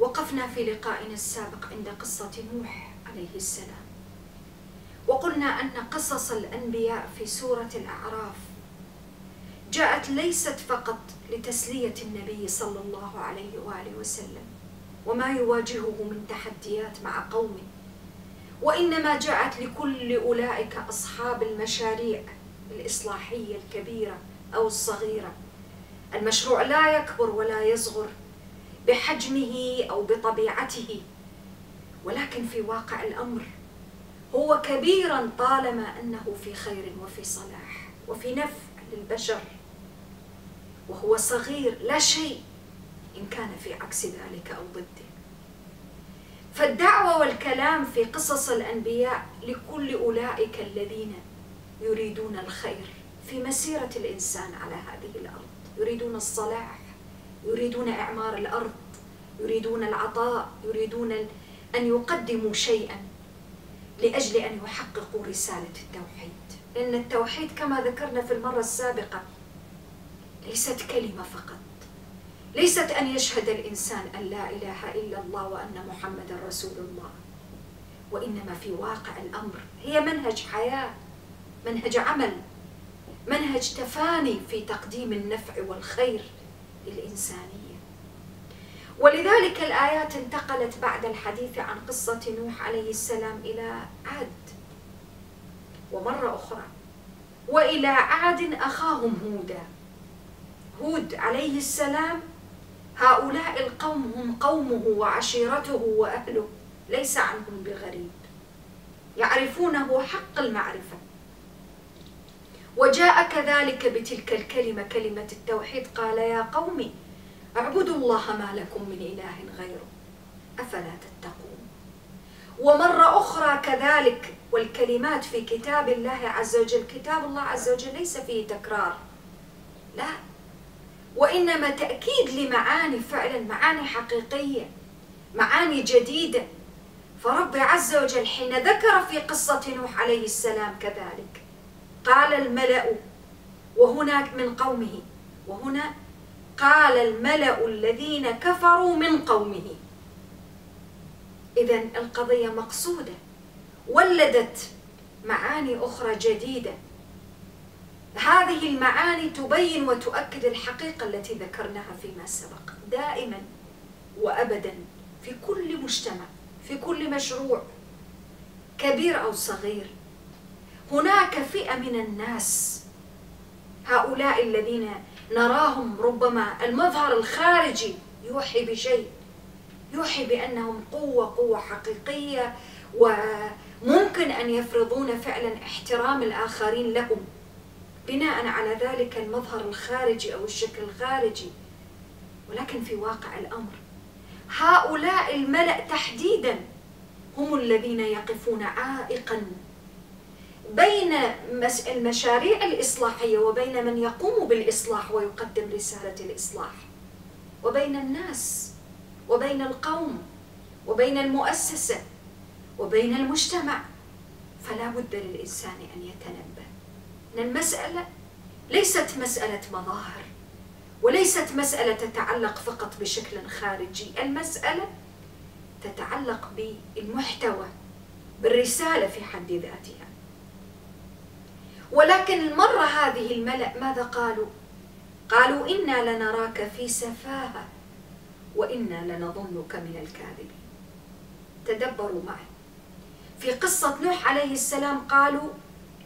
وقفنا في لقائنا السابق عند قصة نوح عليه السلام، وقلنا أن قصص الأنبياء في سورة الأعراف جاءت ليست فقط لتسلية النبي صلى الله عليه وآله وسلم وما يواجهه من تحديات مع قومه، وإنما جاءت لكل أولئك أصحاب المشاريع الإصلاحية الكبيرة أو الصغيرة. المشروع لا يكبر ولا يصغر بحجمه أو بطبيعته، ولكن في واقع الأمر هو كبيرا طالما أنه في خير وفي صلاح وفي نفع للبشر، وهو صغير لا شيء إن كان في عكس ذلك أو ضده. فالدعوة والكلام في قصص الأنبياء لكل أولئك الذين يريدون الخير في مسيرة الإنسان على هذه الأرض، يريدون الصلاح، يريدون إعمار الأرض، يريدون العطاء، يريدون أن يقدموا شيئا لأجل أن يحققوا رسالة التوحيد. لأن التوحيد كما ذكرنا في المرة السابقة ليست كلمة فقط، ليست أن يشهد الإنسان أن لا إله إلا الله وأن محمد رسول الله، وإنما في واقع الأمر هي منهج حياة، منهج عمل، منهج تفاني في تقديم النفع والخير للإنسانية. ولذلك الآيات انتقلت بعد الحديث عن قصة نوح عليه السلام إلى عاد، ومرة أخرى وإلى عاد أخاهم هودا. هود عليه السلام هؤلاء القوم هم قومه وعشيرته وأهله، ليس عنهم بغريب، يعرفونه حق المعرفة. وجاء كذلك بتلك الكلمة، كلمة التوحيد، قال يا قوم اعبدوا الله ما لكم من إله غيره أفلا تتقون. ومرة أخرى كذلك، والكلمات في كتاب الله عز وجل، كتاب الله عز وجل ليس فيه تكرار، لا، وإنما تأكيد لمعاني، فعلا معاني حقيقية، معاني جديدة. فرب عز وجل حين ذكر في قصة نوح عليه السلام كذلك قال الملأ، وهناك من قومه، وهنا قال الملأ الذين كفروا من قومه. إذن القضية مقصودة، ولدت معاني أخرى جديدة. هذه المعاني تبين وتؤكد الحقيقة التي ذكرناها فيما سبق دائما وأبدا في كل مجتمع، في كل مشروع كبير أو صغير. هناك فئة من الناس، هؤلاء الذين نراهم ربما المظهر الخارجي يوحي بشيء، يوحي بأنهم قوة حقيقية وممكن أن يفرضون فعلا احترام الآخرين لهم بناء على ذلك المظهر الخارجي أو الشكل الخارجي. ولكن في واقع الأمر هؤلاء الملأ تحديدا هم الذين يقفون عائقا بين المشاريع الإصلاحية وبين من يقوم بالإصلاح ويقدم رسالة الإصلاح، وبين الناس، وبين القوم، وبين المؤسسة، وبين المجتمع. فلا بد للإنسان أن يتنبه أن المسألة ليست مسألة مظاهر، وليست مسألة تتعلق فقط بشكل خارجي، المسألة تتعلق بالمحتوى، بالرسالة في حد ذاتها. ولكن المرة هذه الملأ ماذا قالوا؟ قالوا إنا لنراك في سفاهة وإنا لنظنك من الكاذبين. تدبروا معي في قصة نوح عليه السلام قالوا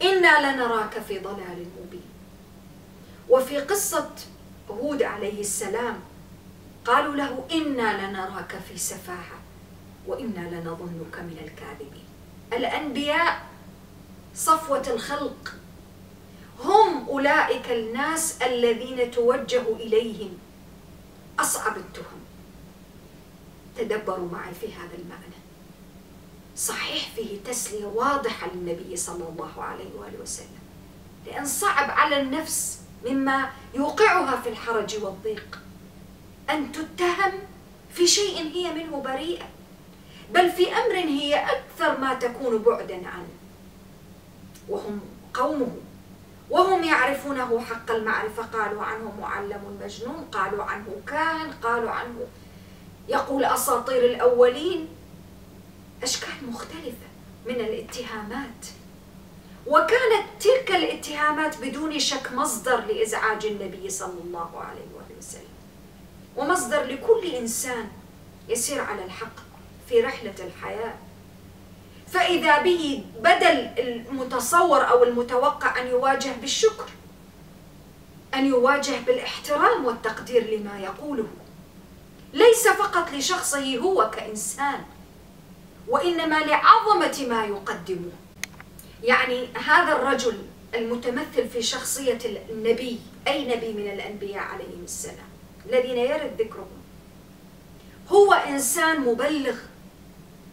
إنا لنراك في ضلال مبين، وفي قصة هود عليه السلام قالوا له إنا لنراك في سفاهة وإنا لنظنك من الكاذبين. الأنبياء صفوة الخلق هم أولئك الناس الذين توجه إليهم أصعب التهم. تدبروا معي في هذا المعنى، صحيح فيه تسلية واضحة للنبي صلى الله عليه وآله وسلم، لأن صعب على النفس مما يوقعها في الحرج والضيق أن تتهم في شيء هي منه بريئة، بل في أمر هي أكثر ما تكون بعدا عنه. وهم قومه وهم يعرفونه حق المعرفة، قالوا عنه معلم مجنون، قالوا عنه كاهن، قالوا عنه يقول أساطير الأولين، أشكال مختلفة من الاتهامات، وكانت تلك الاتهامات بدون شك مصدر لإزعاج النبي صلى الله عليه وسلم، ومصدر لكل إنسان يسير على الحق في رحلة الحياة. فإذا به بدل المتصور أو المتوقع أن يواجه بالشكر، أن يواجه بالاحترام والتقدير لما يقوله، ليس فقط لشخصه هو كإنسان، وإنما لعظمة ما يقدمه. يعني هذا الرجل المتمثل في شخصية النبي، أي نبي من الأنبياء عليهم السلام الذين يرد ذكرهم، هو إنسان مبلغ.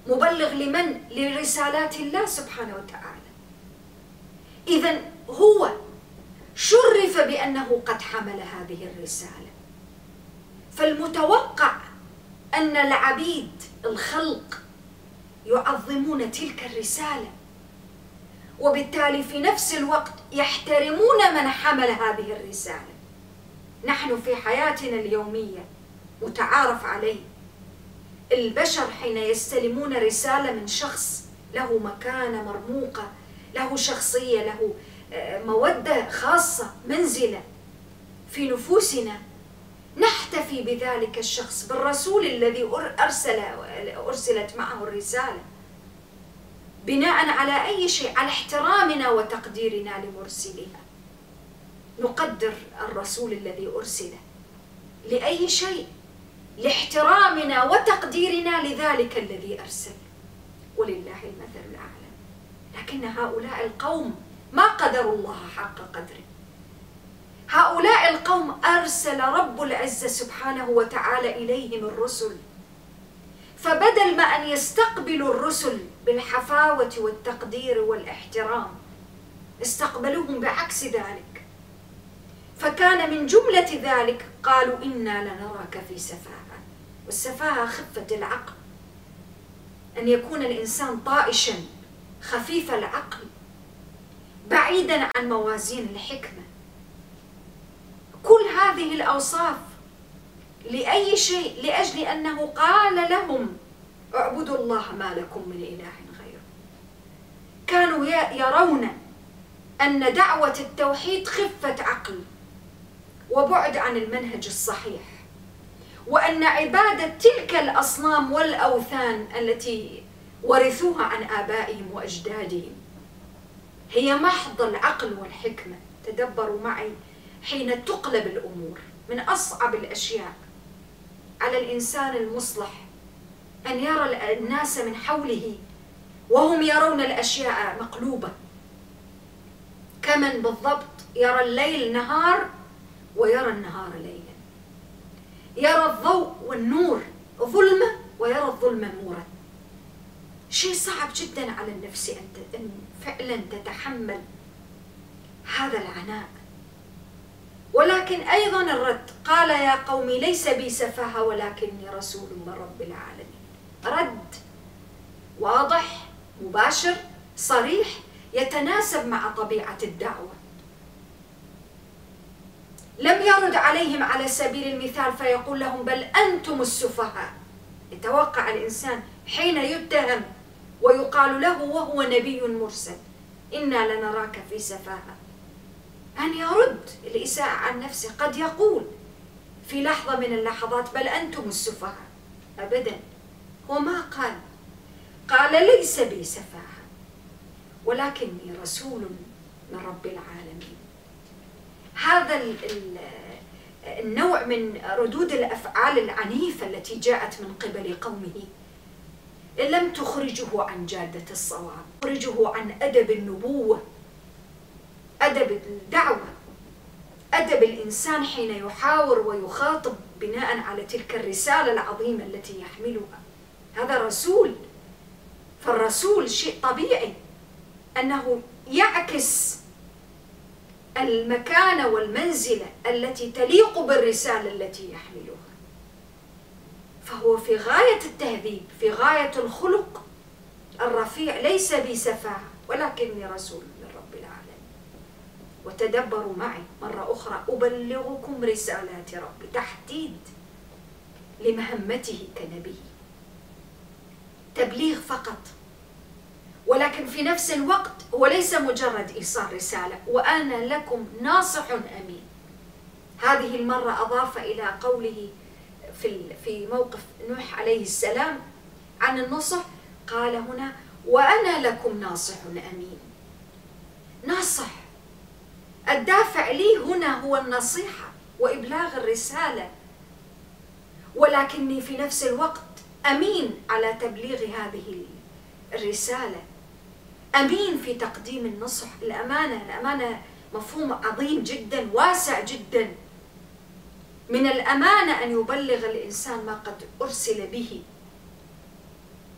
مبلغ لمن؟ لرسالات الله سبحانه وتعالى. إذن هو شرف بأنه قد حمل هذه الرسالة، فالمتوقع أن العبيد الخلق يعظمون تلك الرسالة، وبالتالي في نفس الوقت يحترمون من حمل هذه الرسالة. نحن في حياتنا اليومية متعارف عليه، البشر حين يستلمون رسالة من شخص له مكانة مرموقة، له شخصية، له مودة خاصة، منزلة في نفوسنا، نحتفي بذلك الشخص، بالرسول الذي أرسلت معه الرسالة، بناء على أي شيء؟ على احترامنا وتقديرنا لمرسلها. نقدر الرسول الذي أرسله لأي شيء؟ لاحترامنا وتقديرنا لذلك الذي أرسل، ولله المثل الأعلى. لكن هؤلاء القوم ما قدروا الله حق قدره. هؤلاء القوم أرسل رب العزة سبحانه وتعالى إليهم الرسل، فبدل ما أن يستقبلوا الرسل بالحفاوة والتقدير والاحترام، استقبلوهم بعكس ذلك. فكان من جملة ذلك قالوا إنا لنراك في سفاهة. والسفاهة خفة العقل، أن يكون الإنسان طائشا خفيف العقل بعيدا عن موازين الحكمة. كل هذه الأوصاف لأي شيء؟ لأجل أنه قال لهم اعبدوا الله ما لكم من إله غيره. كانوا يرون أن دعوة التوحيد خفة عقل وبعد عن المنهج الصحيح، وأن عبادة تلك الأصنام والأوثان التي ورثوها عن آبائهم وأجدادهم هي محض العقل والحكمة. تدبروا معي حين تقلب الأمور، من أصعب الأشياء على الإنسان المصلح أن يرى الناس من حوله وهم يرون الأشياء مقلوبة، كمن بالضبط يرى الليل نهار ويرى النهار ليلا، يرى الضوء والنور ظلمة ويرى الظلمة نورا. شيء صعب جدا على النفس أن فعلا تتحمل هذا العناء. ولكن أيضا الرد، قال يا قوم ليس بي سفاهة ولكني رسول من رب العالمين. رد واضح مباشر صريح يتناسب مع طبيعة الدعوة. لم يرد عليهم على سبيل المثال فيقول لهم بل أنتم السفهاء. يتوقع الإنسان حين يتهم ويقال له وهو نبي مرسل إنا لنراك في سفاهة أن يرد الإساءة عن نفسه. قد يقول في لحظة من اللحظات بل أنتم السفهاء. أبدا، وما قال، قال ليس بي سفاهة ولكني رسول من رب العالمين. هذا النوع من ردود الأفعال العنيفة التي جاءت من قبل قومه لم تخرجه عن جادة الصواب، تخرجه عن أدب النبوة، أدب الدعوة، أدب الإنسان حين يحاور ويخاطب بناء على تلك الرسالة العظيمة التي يحملها. هذا رسول، فالرسول شيء طبيعي أنه يعكس المكانة والمنزلة التي تليق بالرسالة التي يحملها. فهو في غاية التهذيب، في غاية الخلق الرفيع. ليس بي سفاهة ولكني رسول من رب العالمين. وتدبروا معي مرة أخرى، أبلغكم رسالات ربي، تحديد. لمهمته كنبي، تبليغ فقط، ولكن في نفس الوقت هو ليس مجرد إيصال رسالة، وأنا لكم ناصح أمين. هذه المرة أضاف إلى قوله في موقف نوح عليه السلام عن النصح، قال هنا وأنا لكم ناصح أمين. ناصح، الدافع لي هنا هو النصيحة وإبلاغ الرسالة، ولكني في نفس الوقت أمين على تبليغ هذه الرسالة، أمين في تقديم النصح. الأمانة، الأمانة مفهوم عظيم جدا، واسع جدا. من الأمانة أن يبلغ الإنسان ما قد أرسل به،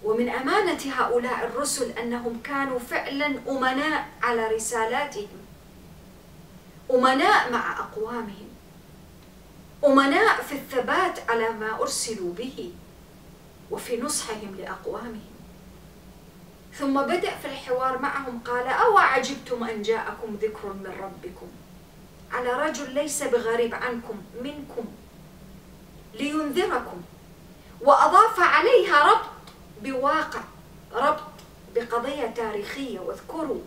ومن أمانة هؤلاء الرسل أنهم كانوا فعلا أمناء على رسالاتهم، أمناء مع أقوامهم، أمناء في الثبات على ما أرسلوا به وفي نصحهم لأقوامهم. ثم بدأ في الحوار معهم قال أو عجبتم أن جاءكم ذكر من ربكم على رجل ليس بغريب عنكم منكم لينذركم، وأضاف عليها ربط بواقع، ربط بقضية تاريخية، واذكروا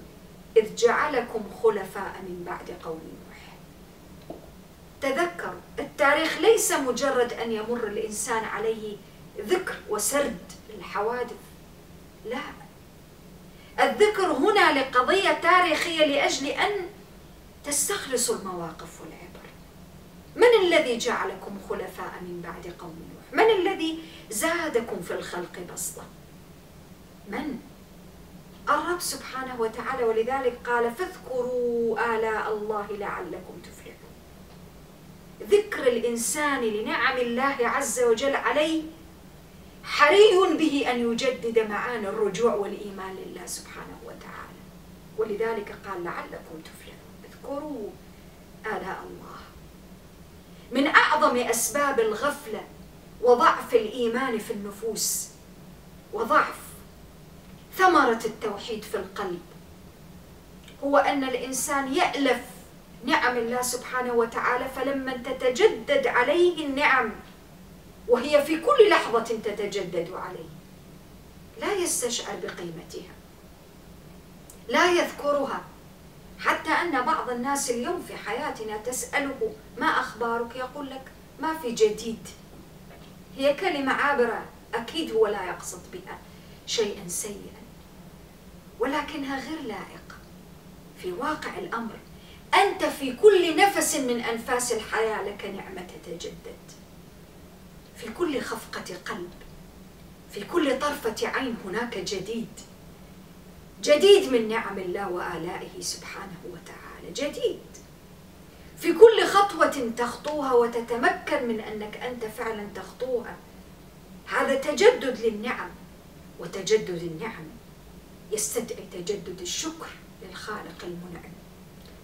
إذ جعلكم خلفاء من بعد قوم نوح. تذكروا، التاريخ ليس مجرد أن يمر الإنسان عليه ذكر وسرد الحوادث، لا، الذكر هنا لقضية تاريخية لأجل أن تستخلصوا المواقف والعبر. من الذي جعلكم خلفاء من بعد قوم نوح؟ من الذي زادكم في الخلق بسطة؟ من؟ الرب سبحانه وتعالى. ولذلك قال فاذكروا آلاء الله لعلكم تفلحون. ذكر الإنسان لنعم الله عز وجل عليه حري به أن يجدد معانا الرجوع والإيمان لله سبحانه وتعالى، ولذلك قال لعلكم تفلحون. اذكروا آلاء الله. من أعظم أسباب الغفلة وضعف الإيمان في النفوس، وضعف ثمرة التوحيد في القلب، هو أن الإنسان يألف نعم الله سبحانه وتعالى، فلما تتجدد عليه النعم وهي في كل لحظة تتجدد عليه لا يستشعر بقيمتها، لا يذكرها، حتى أن بعض الناس اليوم في حياتنا تسأله ما أخبارك يقول لك ما في جديد. هي كلمة عابرة، أكيد هو لا يقصد بها شيئا سيئا، ولكنها غير لائقة في واقع الأمر. أنت في كل نفس من أنفاس الحياة لك نعمة تتجدد، في كل خفقة قلب، في كل طرفة عين هناك جديد، جديد من نعم الله وآلائه سبحانه وتعالى، جديد في كل خطوة تخطوها وتتمكن من أنك أنت فعلا تخطوها. هذا تجدد للنعم، وتجدد النعم يستدعي تجدد الشكر للخالق المنعم،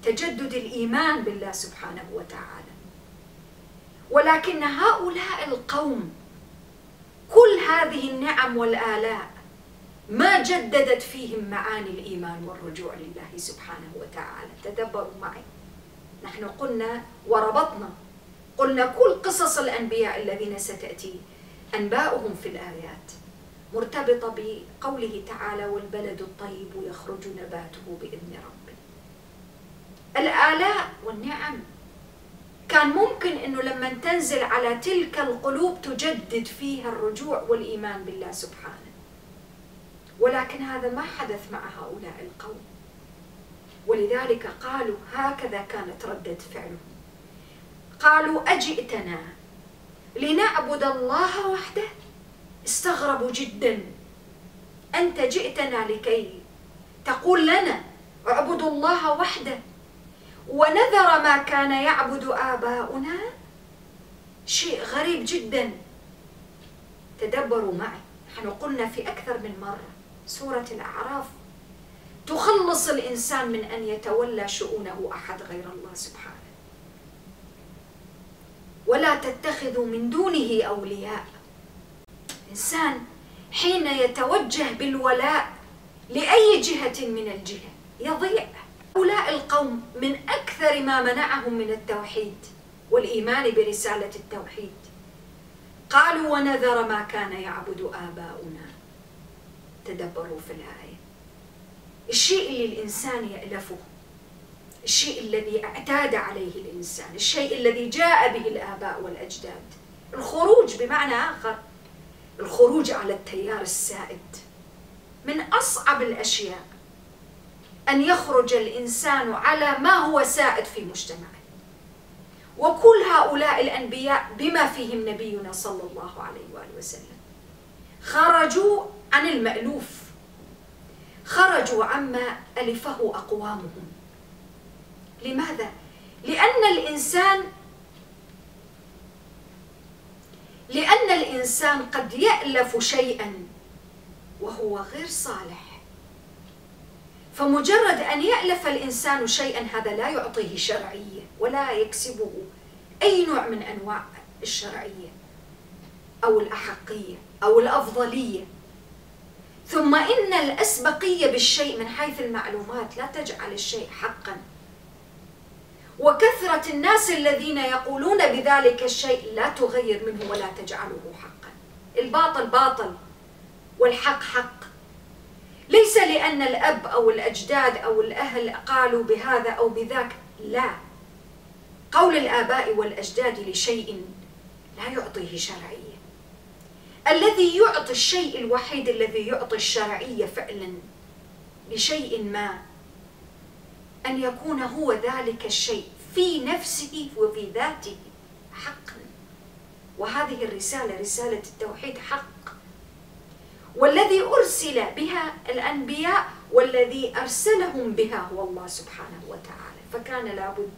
تجدد الإيمان بالله سبحانه وتعالى. ولكن هؤلاء القوم كل هذه النعم والآلاء ما جددت فيهم معاني الإيمان والرجوع لله سبحانه وتعالى. تدبروا معي، نحن قلنا وربطنا، قلنا كل قصص الأنبياء الذين ستأتي أنباؤهم في الآيات مرتبطة بقوله تعالى والبلد الطيب يخرج نباته بإذن ربه. الآلاء والنعم كان ممكن أنه لما تنزل على تلك القلوب تجدد فيها الرجوع والإيمان بالله سبحانه، ولكن هذا ما حدث مع هؤلاء القوم، ولذلك قالوا هكذا كانت ردة فعلهم، قالوا أجئتنا لنعبد الله وحده. استغربوا جدا، أنت جئتنا لكي تقول لنا اعبدوا الله وحده ونذر ما كان يعبد آباؤنا؟ شيء غريب جدا. تدبروا معي، نحن قلنا في أكثر من مرة سورة الأعراف تخلص الإنسان من أن يتولى شؤونه أحد غير الله سبحانه. ولا تتخذوا من دونه أولياء. الإنسان حين يتوجه بالولاء لأي جهة من الجهة يضيع. هؤلاء القوم من أكثر ما منعهم من التوحيد والإيمان برسالة التوحيد قالوا ونذر ما كان يعبد آباؤنا. تدبروا في الآية. الشيء اللي الإنسان يألفه، الشيء الذي اعتاد عليه الإنسان، الشيء الذي جاء به الآباء والأجداد، الخروج بمعنى آخر، الخروج على التيار السائد. من أصعب الأشياء أن يخرج الإنسان على ما هو سائد في مجتمعه. وكل هؤلاء الأنبياء بما فيهم نبينا صلى الله عليه وآله وسلم خرجوا عن المألوف، خرجوا عما ألفه أقوامهم. لماذا؟ لأن الإنسان قد يألف شيئا وهو غير صالح، فمجرد أن يألف الإنسان شيئا هذا لا يعطيه شرعية ولا يكسبه أي نوع من أنواع الشرعية أو الأحقية أو الأفضلية. ثم إن الأسبقية بالشيء من حيث المعلومات لا تجعل الشيء حقا، وكثرة الناس الذين يقولون بذلك الشيء لا تغير منه ولا تجعله حقا. الباطل باطل والحق حق. ليس لأن الأب أو الأجداد أو الأهل قالوا بهذا أو بذاك، لا، قول الآباء والأجداد لشيء لا يعطيه شرعية. الذي يعطي الشيء الوحيد الذي يعطي الشرعية فعلا لشيء ما أن يكون هو ذلك الشيء في نفسه وفي ذاته حقا. وهذه الرسالة رسالة التوحيد حق، والذي أرسل بها الأنبياء والذي أرسلهم بها هو الله سبحانه وتعالى، فكان لابد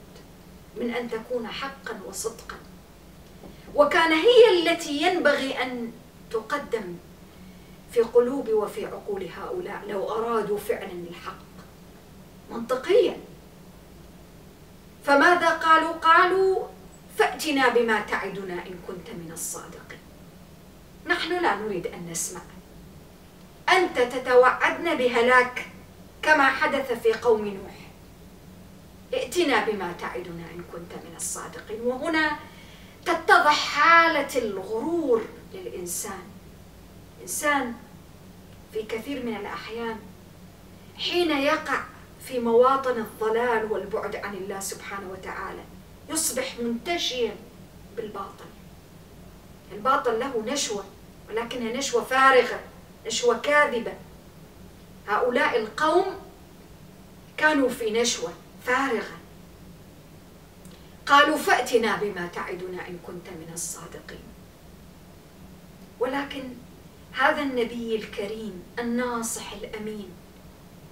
من أن تكون حقا وصدقا، وكان هي التي ينبغي أن تقدم في قلوب وفي عقول هؤلاء لو أرادوا فعلا الحق منطقيا. فماذا قالوا؟ قالوا فأتنا بما تعدنا إن كنت من الصادقين. نحن لا نريد أن نسمع، أنت تتوعدنا بهلاك كما حدث في قوم نوح، ائتنا بما تعدنا إن كنت من الصادقين. وهنا تتضح حالة الغرور للإنسان. الإنسان في كثير من الأحيان حين يقع في مواطن الضلال والبعد عن الله سبحانه وتعالى يصبح منتشيا بالباطل. الباطل له نشوة، ولكنها نشوة فارغة، نشوة كاذبة. هؤلاء القوم كانوا في نشوة فارغة. قالوا فأتنا بما تعدنا إن كنت من الصادقين. ولكن هذا النبي الكريم الناصح الأمين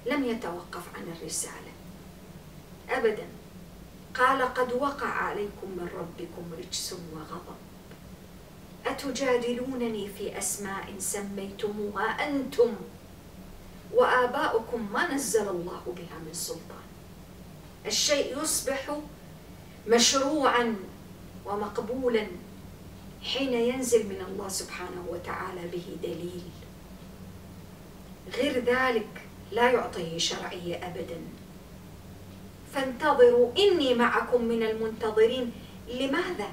لم يتوقف عن الرسالة أبدا. قال قد وقع عليكم من ربكم رجس وغضب أتجادلونني في أسماء سميتموها أنتم وآباؤكم ما نزل الله بها من سلطان. الشيء يصبح مشروعا ومقبولا حين ينزل من الله سبحانه وتعالى به دليل، غير ذلك لا يعطيه شرعية أبدا. فانتظروا إني معكم من المنتظرين. لماذا؟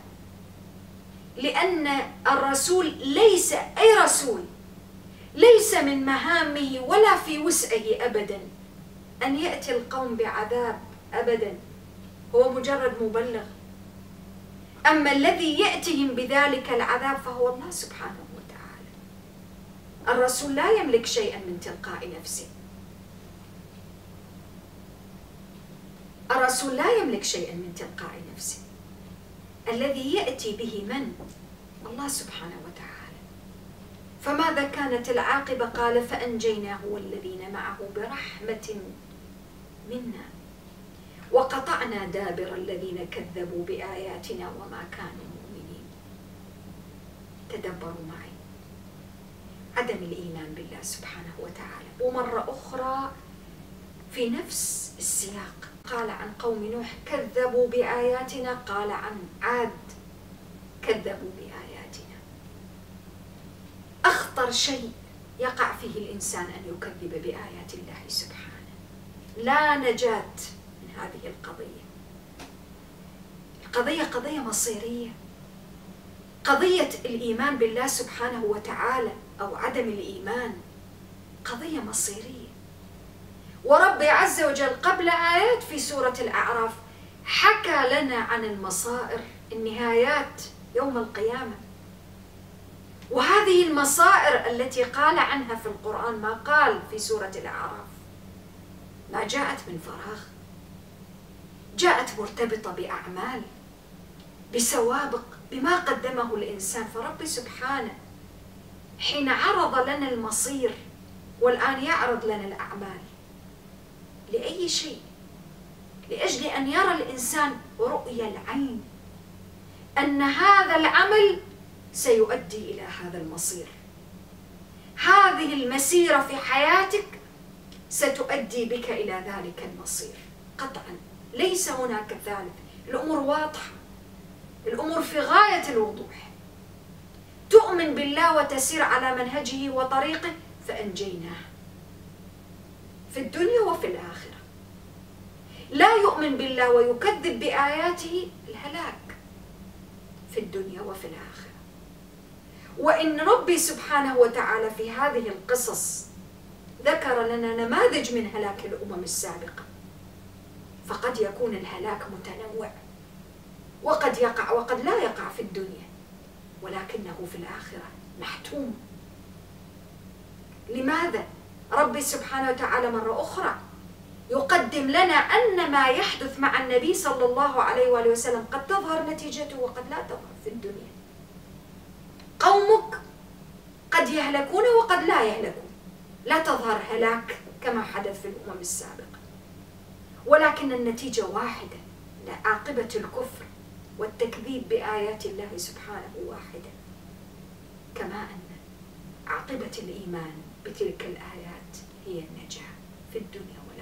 لأن الرسول ليس أي رسول، ليس من مهامه ولا في وسعه أبدا أن يأتي القوم بعذاب أبدا، هو مجرد مبلغ. أما الذي يأتيهم بذلك العذاب فهو الله سبحانه وتعالى. الرسول لا يملك شيئا من تلقاء نفسه، الرسول لا يملك شيئا من تلقاء نفسه، الذي يأتي به من؟ الله سبحانه وتعالى. فماذا كانت العاقبة؟ قال فأنجيناه والذين معه برحمة منا وقطعنا دابر الذين كذبوا بآياتنا وما كانوا مؤمنين. تدبروا معي عدم الإيمان بالله سبحانه وتعالى. ومرة أخرى في نفس السياق قال عن قوم نوح كذبوا بآياتنا، قال عن عاد كذبوا بآياتنا. أخطر شيء يقع فيه الإنسان أن يكذب بآيات الله سبحانه، لا نجاة من هذه القضية. القضية قضية مصيرية، قضية الإيمان بالله سبحانه وتعالى أو عدم الإيمان قضية مصيرية. وربي عز وجل قبل آيات في سورة الأعراف حكى لنا عن المصائر، النهايات يوم القيامة، وهذه المصائر التي قال عنها في القرآن ما قال في سورة الأعراف ما جاءت من فراغ، جاءت مرتبطة بأعمال، بسوابق، بما قدمه الإنسان. فرب سبحانه حين عرض لنا المصير والآن يعرض لنا الأعمال، لأي شيء؟ لأجل أن يرى الإنسان رؤية العين أن هذا العمل سيؤدي إلى هذا المصير، هذه المسيرة في حياتك ستؤدي بك إلى ذلك المصير قطعا، ليس هناك ثالث. الأمور واضحة، الأمور في غاية الوضوح. تؤمن بالله وتسير على منهجه وطريقه فأنجيناه في الدنيا وفي الآخرة. لا يؤمن بالله ويكذب بآياته الهلاك في الدنيا وفي الآخرة. وإن ربي سبحانه وتعالى في هذه القصص ذكر لنا نماذج من هلاك الأمم السابقة، فقد يكون الهلاك متنوع، وقد يقع وقد لا يقع في الدنيا، ولكنه في الآخرة محتوم. لماذا؟ ربي سبحانه وتعالى مرة أخرى يقدم لنا أن ما يحدث مع النبي صلى الله عليه وآله وسلم قد تظهر نتيجته وقد لا تظهر في الدنيا. قومك قد يهلكون وقد لا يهلكون، لا تظهر هلاك كما حدث في الأمم السابقة، ولكن النتيجة واحدة، عاقبة الكفر والتكذيب بآيات الله سبحانه واحدة، كما أن عاقبة الإيمان بتلك الآيات هي النجاة في الدنيا والآخرة.